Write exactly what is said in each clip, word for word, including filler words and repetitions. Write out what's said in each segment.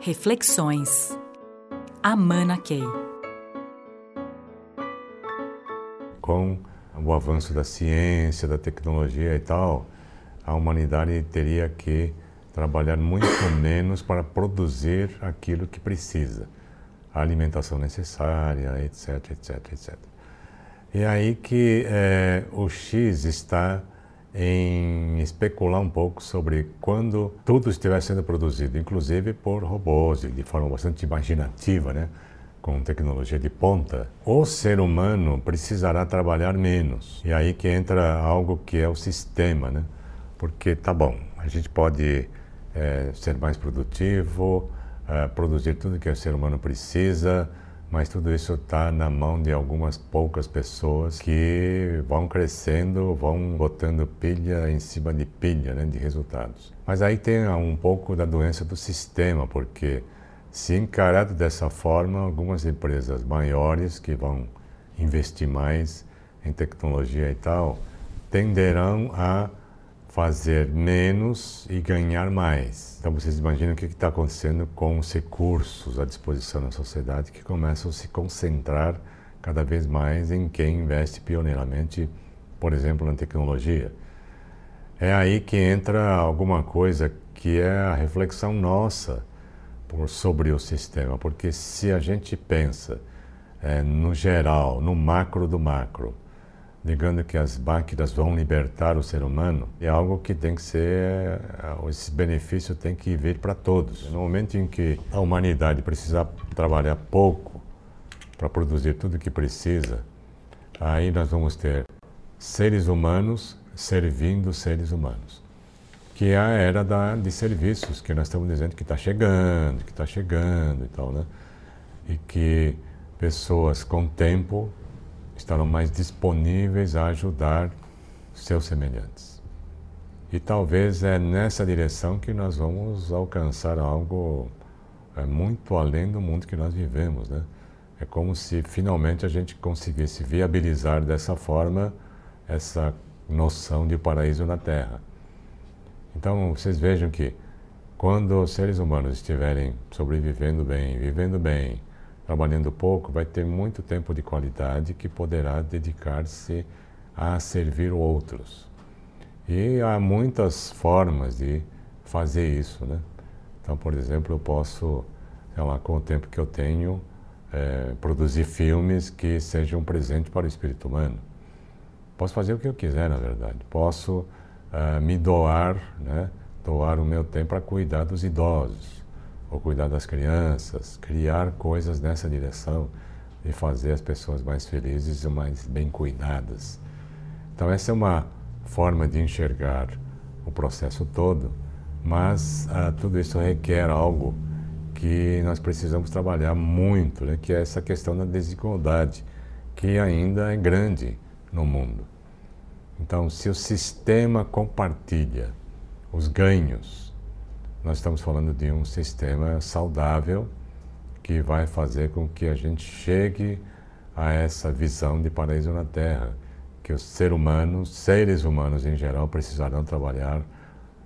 Reflexões. Amana Key. Com o avanço da ciência, da tecnologia e tal, a humanidade teria que trabalhar muito menos para produzir aquilo que precisa, a alimentação necessária, etc, etc, etcétera. E aí que é, o X está em especular um pouco sobre quando tudo estiver sendo produzido, inclusive por robôs, de forma bastante imaginativa, né? Com tecnologia de ponta, o ser humano precisará trabalhar menos. E aí que entra algo que é o sistema, né? Porque, tá bom, a gente pode é, ser mais produtivo, é, produzir tudo que o ser humano precisa, mas tudo isso está na mão de algumas poucas pessoas que vão crescendo, vão botando pilha em cima de pilha, né, de resultados. Mas aí tem um pouco da doença do sistema, porque se encarado dessa forma, algumas empresas maiores que vão investir mais em tecnologia e tal, tenderão a fazer menos e ganhar mais. Então vocês imaginam o que está acontecendo com os recursos à disposição da sociedade que começam a se concentrar cada vez mais em quem investe pioneiramente, por exemplo, na tecnologia. É aí que entra alguma coisa que é a reflexão nossa por, sobre o sistema, porque se a gente pensa é, no geral, no macro do macro, negando que as máquinas vão libertar o ser humano, é algo que tem que ser, esse benefício tem que vir para todos. No momento em que a humanidade precisar trabalhar pouco para produzir tudo o que precisa, aí nós vamos ter seres humanos servindo seres humanos, que é a era da, de serviços, que nós estamos dizendo que está chegando, que está chegando e tal, né? E que pessoas com tempo estarão mais disponíveis a ajudar seus semelhantes. E talvez é nessa direção que nós vamos alcançar algo é, muito além do mundo que nós vivemos, né? É como se finalmente a gente conseguisse viabilizar dessa forma essa noção de paraíso na Terra. Então vocês vejam que quando os seres humanos estiverem sobrevivendo bem, vivendo bem, trabalhando pouco, vai ter muito tempo de qualidade que poderá dedicar-se a servir outros. E há muitas formas de fazer isso, né? Então, por exemplo, eu posso, sei lá, com o tempo que eu tenho, é, produzir filmes que sejam um presente para o espírito humano. Posso fazer o que eu quiser, na verdade. Posso uh, me doar, né? Doar o meu tempo para cuidar dos idosos, ou cuidar das crianças, criar coisas nessa direção e fazer as pessoas mais felizes e mais bem cuidadas. Então essa é uma forma de enxergar o processo todo, mas ah, tudo isso requer algo que nós precisamos trabalhar muito, né? Que é essa questão da desigualdade, que ainda é grande no mundo. Então, se o sistema compartilha os ganhos, nós estamos falando de um sistema saudável que vai fazer com que a gente chegue a essa visão de paraíso na Terra, que os seres humanos, seres humanos em geral, precisarão trabalhar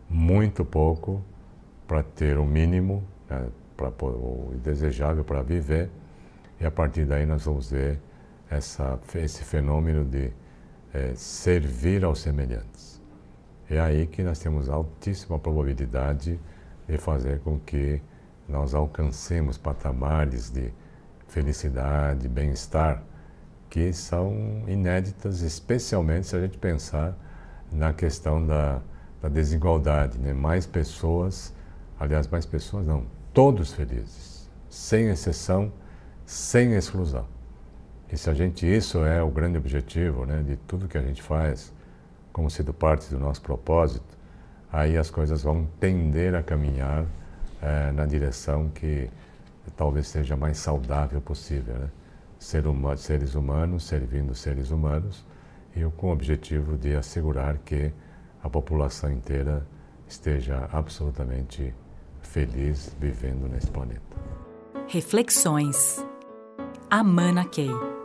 muito pouco para ter o mínimo, né, pra, o desejável para viver, e a partir daí nós vamos ver essa, esse fenômeno de é, servir aos semelhantes. É aí que nós temos altíssima probabilidade e fazer com que nós alcancemos patamares de felicidade, bem-estar, que são inéditas, especialmente se a gente pensar na questão da, da desigualdade, né? Mais pessoas, aliás, mais pessoas não, todos felizes, sem exceção, sem exclusão. E se a gente, isso é o grande objetivo, né, de tudo que a gente faz, como sendo parte do nosso propósito, aí as coisas vão tender a caminhar é, na direção que talvez seja mais saudável possível, né? Ser huma- seres humanos servindo seres humanos, e com o objetivo de assegurar que a população inteira esteja absolutamente feliz vivendo nesse planeta. Reflexões. Amana Key.